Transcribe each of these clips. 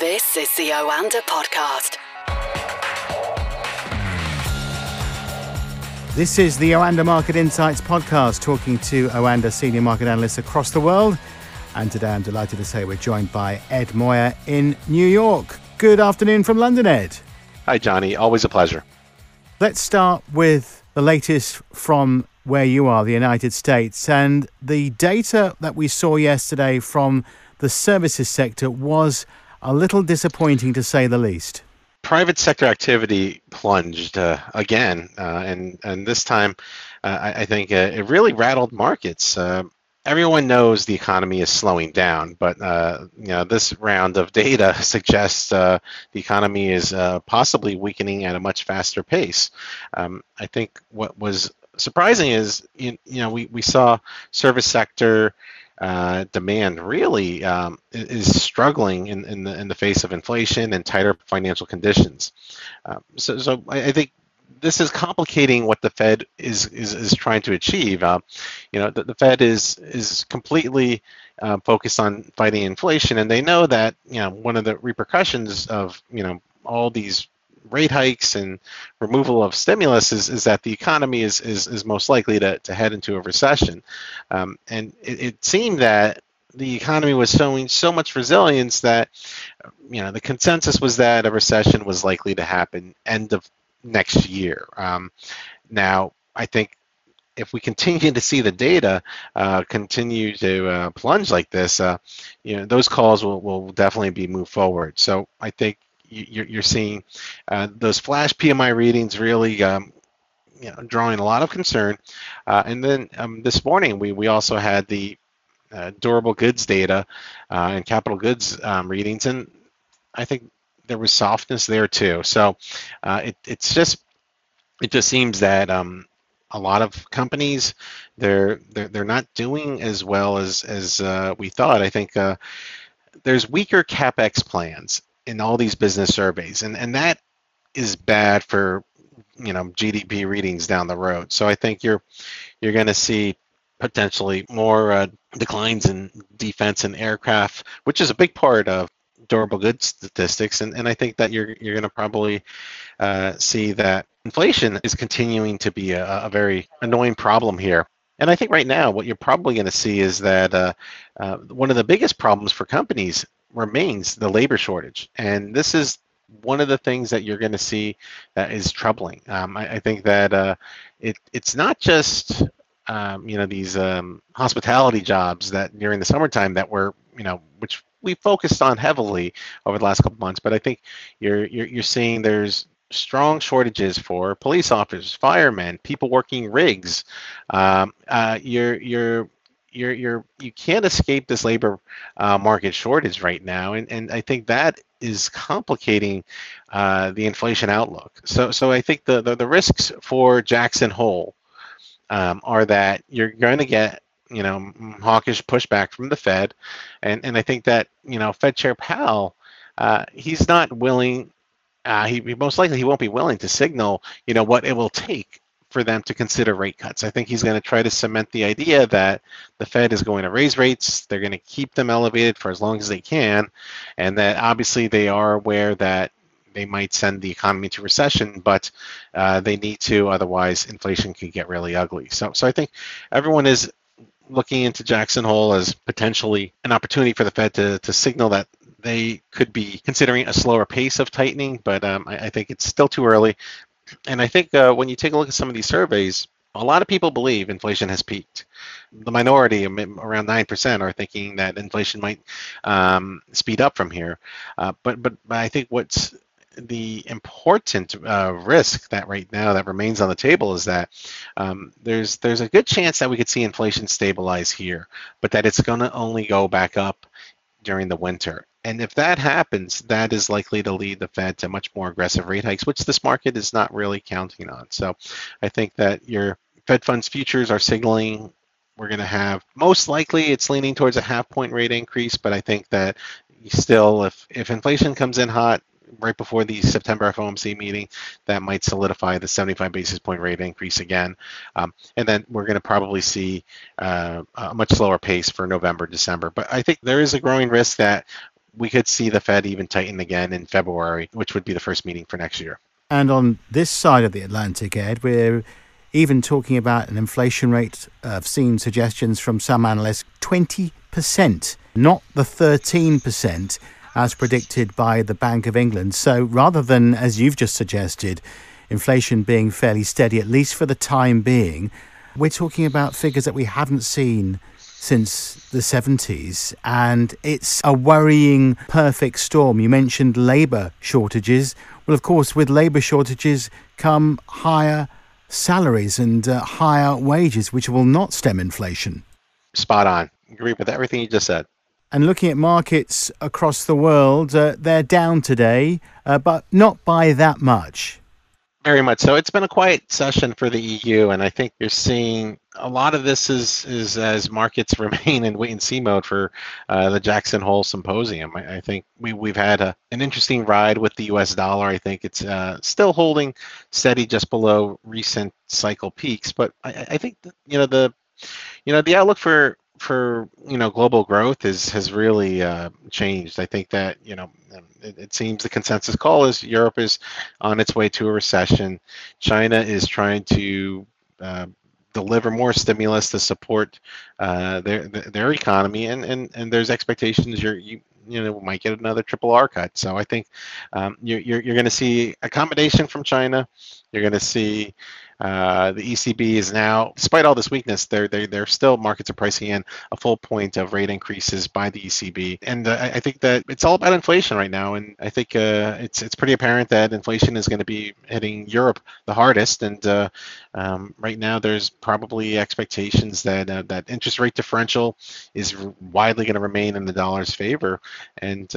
This is the Oanda podcast. This is the Oanda Market Insights podcast, talking to Oanda senior market analysts across the world. And today I'm delighted to say we're joined by Ed Moyer in New York. Good afternoon from London, Ed. Hi, Johnny. Always a pleasure. Let's start with the latest from where you are, the United States. And the data that we saw yesterday from the services sector was a little disappointing, to say the least. Private sector activity plunged again, and this time I think it really rattled markets. Everyone knows the economy is slowing down, but this round of data suggests the economy is possibly weakening at a much faster pace. I think what was surprising is we saw service sector demand really is struggling in the face of inflation and tighter financial conditions. So I think this is complicating what the Fed is trying to achieve. The Fed is completely focused on fighting inflation, and they know that one of the repercussions of all these rate hikes and removal of stimulus is that the economy is most likely to head into a recession. And it seemed that the economy was showing so much resilience that the consensus was that a recession was likely to happen end of next year. Now, I think if we continue to see the data continue to plunge like this, those calls will definitely be moved forward. So I think you're seeing those flash PMI readings really drawing a lot of concern. And then this morning, we also had the durable goods data and capital goods readings, and I think there was softness there too. So it just seems that a lot of companies, they're not doing as well as we thought. I think there's weaker CapEx plans in all these business surveys, and that is bad for GDP readings down the road. So I think you're going to see potentially more declines in defense and aircraft, which is a big part of durable goods statistics, and I think that you're going to probably see that inflation is continuing to be a very annoying problem here. And I think right now what you're probably going to see is that one of the biggest problems for companies remains the labor shortage, and this is one of the things that you're going to see that is troubling. I think that it's not just these hospitality jobs that during the summertime that were which we focused on heavily over the last couple months, but I think you're seeing there's strong shortages for police officers, firemen, people working rigs. You can't escape this labor market shortage right now, and I think that is complicating the inflation outlook. So I think the risks for Jackson Hole are that you're going to get hawkish pushback from the Fed, and I think that Fed Chair Powell, he's not willing. He most likely he won't be willing to signal what it will take for them to consider rate cuts. I think he's going to try to cement the idea that the Fed is going to raise rates, they're going to keep them elevated for as long as they can, and that obviously they are aware that they might send the economy to recession, but they need to, otherwise inflation could get really ugly. So I think everyone is looking into Jackson Hole as potentially an opportunity for the Fed to signal that they could be considering a slower pace of tightening, but I think it's still too early. And I think when you take a look at some of these surveys, a lot of people believe inflation has peaked. The minority, around 9%, are thinking that inflation might speed up from here. But I think what's the important risk that right now that remains on the table is that there's a good chance that we could see inflation stabilize here, but that it's going to only go back up during the winter. And if that happens, that is likely to lead the Fed to much more aggressive rate hikes, which this market is not really counting on. So I think that your Fed funds futures are signaling we're going to have, most likely it's leaning towards a 0.5 point rate increase, but I think that still if inflation comes in hot right before the September FOMC meeting, that might solidify the 75 basis point rate increase again. And then we're going to probably see a much slower pace for November, December. But I think there is a growing risk that we could see the Fed even tighten again in February, which would be the first meeting for next year. And on this side of the Atlantic, Ed, we're even talking about an inflation rate. I've seen suggestions from some analysts, 20%, not the 13% as predicted by the Bank of England. So rather than, as you've just suggested, inflation being fairly steady, at least for the time being, we're talking about figures that we haven't seen since the 70s, and it's a worrying perfect storm. You mentioned labour shortages. Well, of course, with labour shortages come higher salaries and higher wages, which will not stem inflation. Spot on. Agree with everything you just said. And looking at markets across the world, they're down today, but not by that much. Very much so. It's been a quiet session for the EU, and I think you're seeing a lot of this is as markets remain in wait-and-see mode for the Jackson Hole symposium. I think we've had an interesting ride with the U.S. dollar. I think it's still holding steady just below recent cycle peaks, but I think the outlook for global growth has really changed. I think that it seems the consensus call is Europe is on its way to a recession. China is trying to deliver more stimulus to support their economy, and there's expectations you might get another RRR cut. So I think you're going to see accommodation from China. You're going to see the ECB is now, despite all this weakness, they're still, markets are pricing in a full point of rate increases by the ECB. And I think that it's all about inflation right now. And I think it's pretty apparent that inflation is going to be hitting Europe the hardest. And right now, there's probably expectations that that interest rate differential is widely going to remain in the dollar's favor. And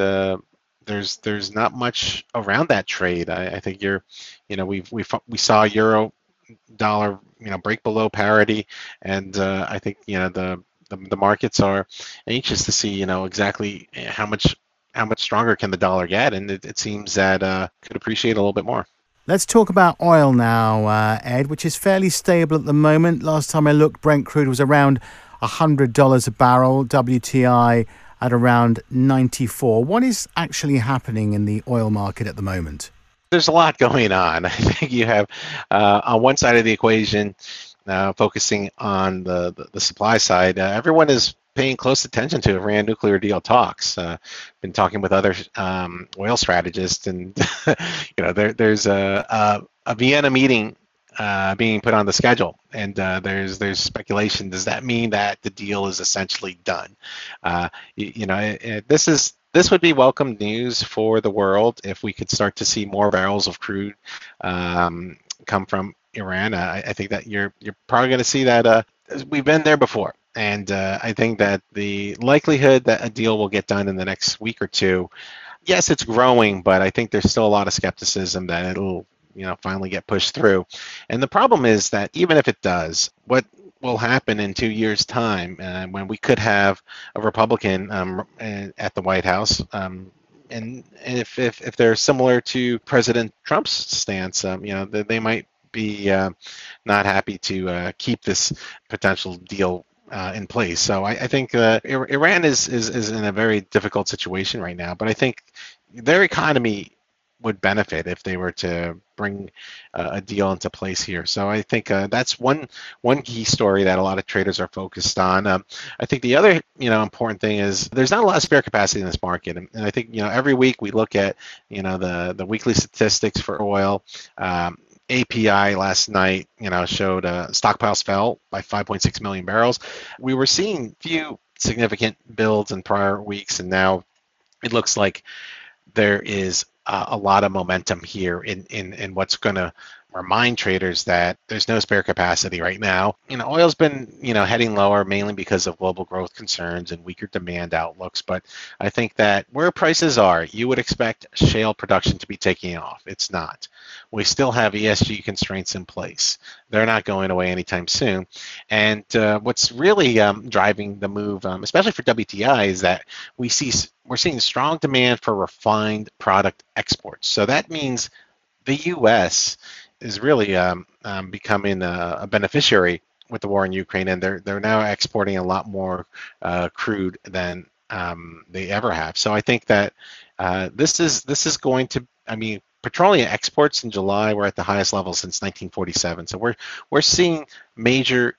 there's not much around that trade. I think we saw Euro dollar break below parity, and I think the markets are anxious to see exactly how much stronger can the dollar get, and it seems that could appreciate a little bit more. Let's talk about oil now, Ed, which is fairly stable at the moment. Last time I looked, Brent crude was around $100 a barrel, WTI at around 94. What is actually happening in the oil market at the moment? There's a lot going on. I think you have on one side of the equation, focusing on the supply side, everyone is paying close attention to Iran nuclear deal talks. Been talking with other oil strategists, and there's a Vienna meeting being put on the schedule, and there's speculation. Does that mean that the deal is essentially done? This would be welcome news for the world if we could start to see more barrels of crude come from Iran. I think that you're probably going to see that. We've been there before, and I think that the likelihood that a deal will get done in the next week or two, yes, it's growing, but I think there's still a lot of skepticism that it'll finally get pushed through. And the problem is that even if it does, what will happen in 2 years' time, when we could have a Republican at the White House, and if they're similar to President Trump's stance, they might be not happy to keep this potential deal in place. So I think Iran is in a very difficult situation right now, but I think their economy would benefit if they were to bring a deal into place here. So I think that's one key story that a lot of traders are focused on. I think the other important thing is there's not a lot of spare capacity in this market, and I think every week we look at the weekly statistics for oil. API last night showed stockpiles fell by 5.6 million barrels. We were seeing few significant builds in prior weeks, and now it looks like there is a lot of momentum here in what's going to remind traders that there's no spare capacity right now. Oil's been heading lower mainly because of global growth concerns and weaker demand outlooks, but I think that where prices are, you would expect shale production to be taking off. It's not. We still have ESG constraints in place. They're not going away anytime soon. And what's really driving the move, especially for WTI, is that we're seeing strong demand for refined product exports. So that means the U.S. is really becoming a beneficiary with the war in Ukraine, and they're now exporting a lot more crude than they ever have. So I think that this is going to, I mean, petroleum exports in July were at the highest level since 1947. So we're seeing major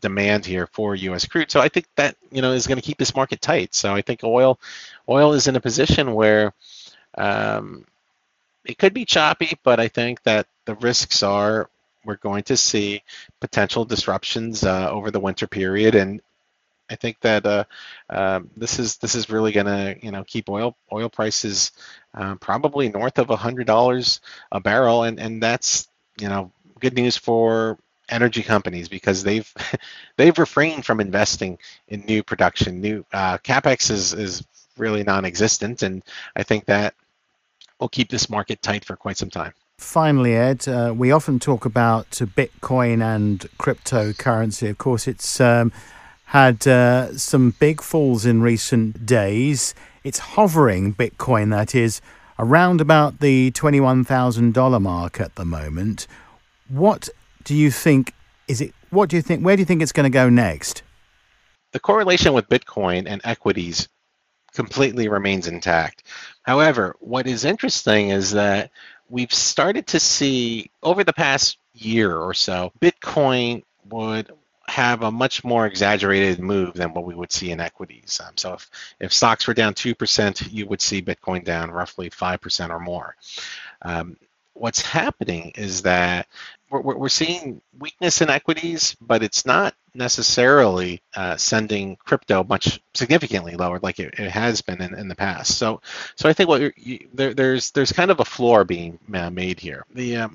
demand here for U.S. crude. So I think that, you know, is going to keep this market tight. So I think oil is in a position where it could be choppy, but I think that the risks are we're going to see potential disruptions over the winter period, and I think that this is really going to, you know, keep oil prices probably north of $100 a barrel, and that's, you know, good news for energy companies because they've refrained from investing in new production. New CapEx is really non-existent, and I think that will keep this market tight for quite some time. Finally, Ed, we often talk about Bitcoin and cryptocurrency. Of course, it's had some big falls in recent days. It's hovering, Bitcoin, that is, around about the $21,000 mark at the moment. What do you think where do you think it's going to go next? The correlation with Bitcoin and equities completely remains intact. However, what is interesting is that we've started to see over the past year or so, Bitcoin would have a much more exaggerated move than what we would see in equities. So if stocks were down 2%, you would see Bitcoin down roughly 5% or more. What's happening is that we're seeing weakness in equities, but it's not necessarily sending crypto much significantly lower like it has been in the past. So I think there's kind of a floor being made here. The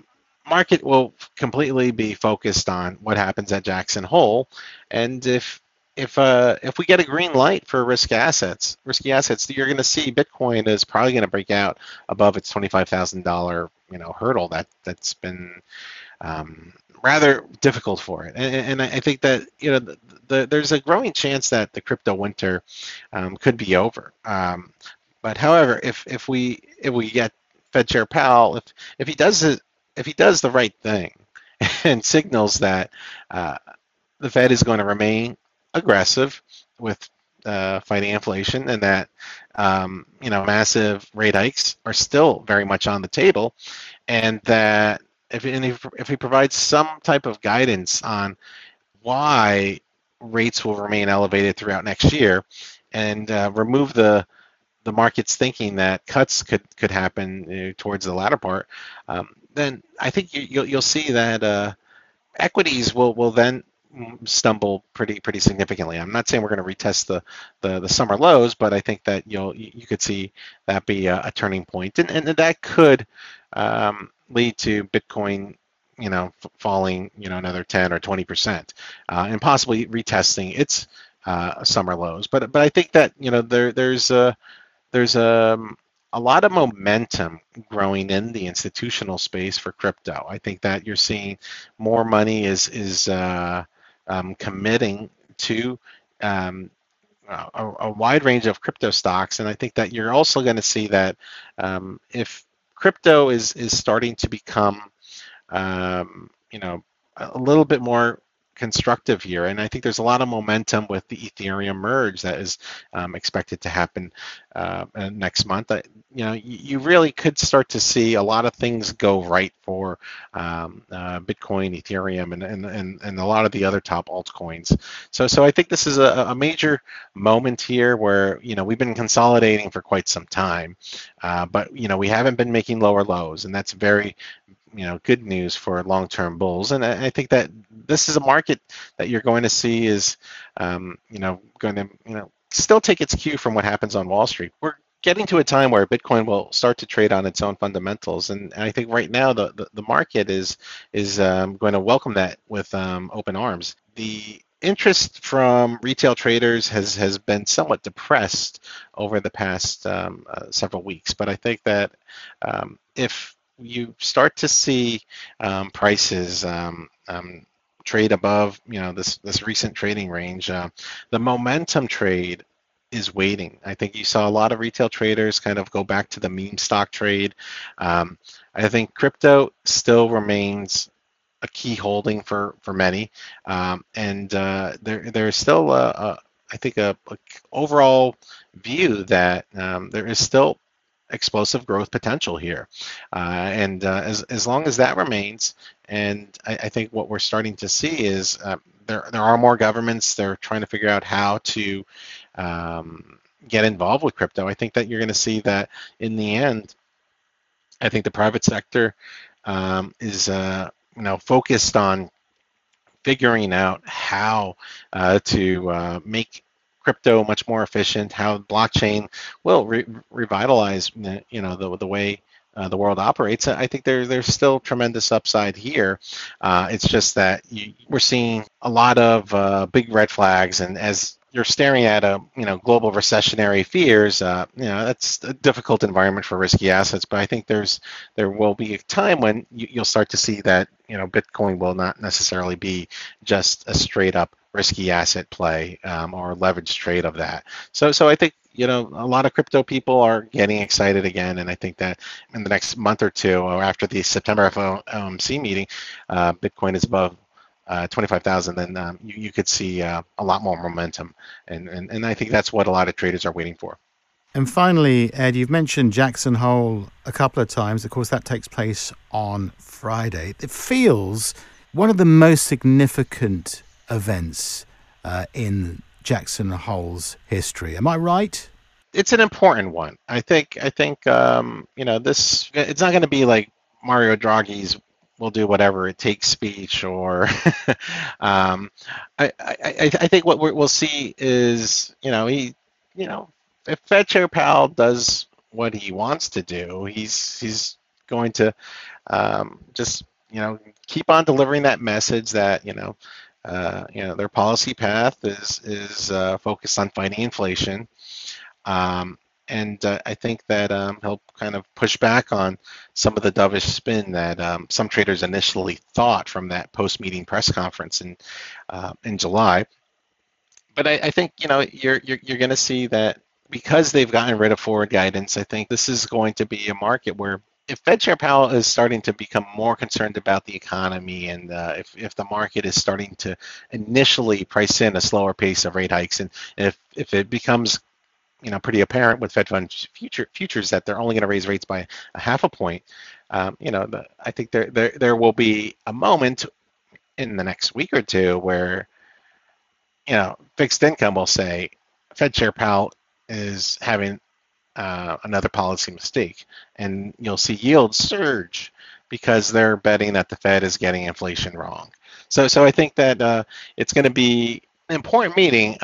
market will completely be focused on what happens at Jackson Hole, and if we get a green light for risky assets, you're going to see Bitcoin is probably going to break out above its $25,000, you know, hurdle that's been rather difficult for it, and I think that, you know, there's a growing chance that the crypto winter could be over. But however, if we get Fed Chair Powell, if he does the right thing and signals that the Fed is going to remain aggressive with fighting inflation, and that you know, massive rate hikes are still very much on the table, and that if he provides some type of guidance on why rates will remain elevated throughout next year, and remove the market's thinking that cuts could happen, you know, towards the latter part, then I think you'll see that equities will then stumble pretty significantly. I'm not saying we're going to retest the summer lows, but I think that you could see that be a turning point, and that could lead to Bitcoin, you know, falling, you know, another 10 or 20%, and possibly retesting its summer lows. But I think that, you know, there's a lot of momentum growing in the institutional space for crypto. I think that you're seeing more money is committing to a wide range of crypto stocks, and I think that you're also going to see that if crypto is starting to become you know, a little bit more constructive here, and I think there's a lot of momentum with the Ethereum merge that is expected to happen next month. You know, you really could start to see a lot of things go right for Bitcoin, Ethereum, and a lot of the other top altcoins. So I think this is a major moment here where, you know, we've been consolidating for quite some time, but, you know, we haven't been making lower lows, and that's very, you know, good news for long-term bulls. And I think that this is a market that you're going to see is, you know, going to, you know, still take its cue from what happens on Wall Street. We're getting to a time where Bitcoin will start to trade on its own fundamentals, and I think right now the market is going to welcome that with open arms. The interest from retail traders has been somewhat depressed over the past several weeks, but I think that if you start to see prices trade above, you know, this recent trading range, the momentum trade is waiting. I think you saw a lot of retail traders kind of go back to the meme stock trade. I think crypto still remains a key holding for many, and there is still a I think, a overall view that there is still explosive growth potential here. And as long as that remains, and I think what we're starting to see is there are more governments, they're trying to figure out how to get involved with crypto. I think that you're going to see that in the end, I think the private sector is focused on figuring out how to make crypto much more efficient, how blockchain will revitalize the way the world operates. I think there's still tremendous upside here. It's just that we're seeing a lot of big red flags, and as you're staring at a global recessionary fears, that's a difficult environment for risky assets. But I think there will be a time when you'll start to see that Bitcoin will not necessarily be just a straight up risky asset play or leverage trade of that. So I think a lot of crypto people are getting excited again, and I think that in the next month or two, or after the September FOMC meeting, Bitcoin is above 25,000, then you could see a lot more momentum. And I think that's what a lot of traders are waiting for. And finally, Ed, you've mentioned Jackson Hole a couple of times. Of course, that takes place on Friday. It feels one of the most significant events in Jackson Hole's history. Am I right? It's an important one. I think this, it's not going to be like Mario Draghi's "we'll do whatever it takes" speech, or I think what we'll see is, if Fed Chair Powell does what he wants to do, he's going to just keep on delivering that message that their policy path is focused on fighting inflation, and I think that he'll kind of push back on some of the dovish spin that some traders initially thought from that post-meeting press conference in July. But I think you're going to see that because they've gotten rid of forward guidance. I think this is going to be a market where, if Fed Chair Powell is starting to become more concerned about the economy, and if the market is starting to initially price in a slower pace of rate hikes, and if it becomes pretty apparent with Fed Funds futures that they're only going to raise rates by 0.5 point, I think there will be a moment in the next week or two where fixed income will say Fed Chair Powell is having another policy mistake, and you'll see yields surge because they're betting that the Fed is getting inflation wrong. So I think that it's going to be an important meeting.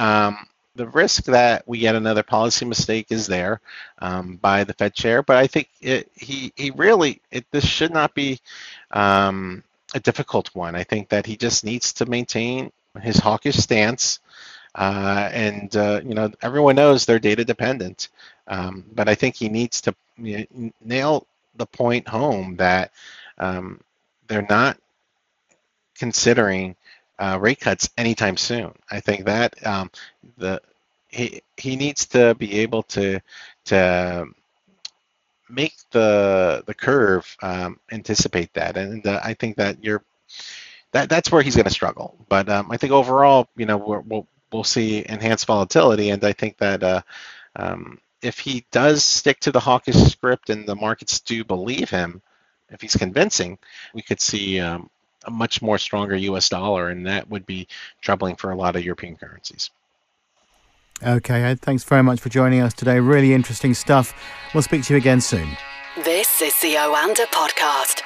The risk that we get another policy mistake is there by the Fed chair, but I think this should not be a difficult one. I think that he just needs to maintain his hawkish stance. And everyone knows they're data dependent, but I think he needs to nail the point home that they're not considering rate cuts anytime soon. I think that he needs to be able to make the curve anticipate that, and I think that that's where he's going to struggle. But I think overall, we'll see enhanced volatility, and I think that if he does stick to the hawkish script and the markets do believe him, if he's convincing, we could see a much more stronger U.S. dollar, and that would be troubling for a lot of European currencies. Okay, Ed, thanks very much for joining us today. Really interesting stuff. We'll speak to you again soon. This is the Oanda Podcast.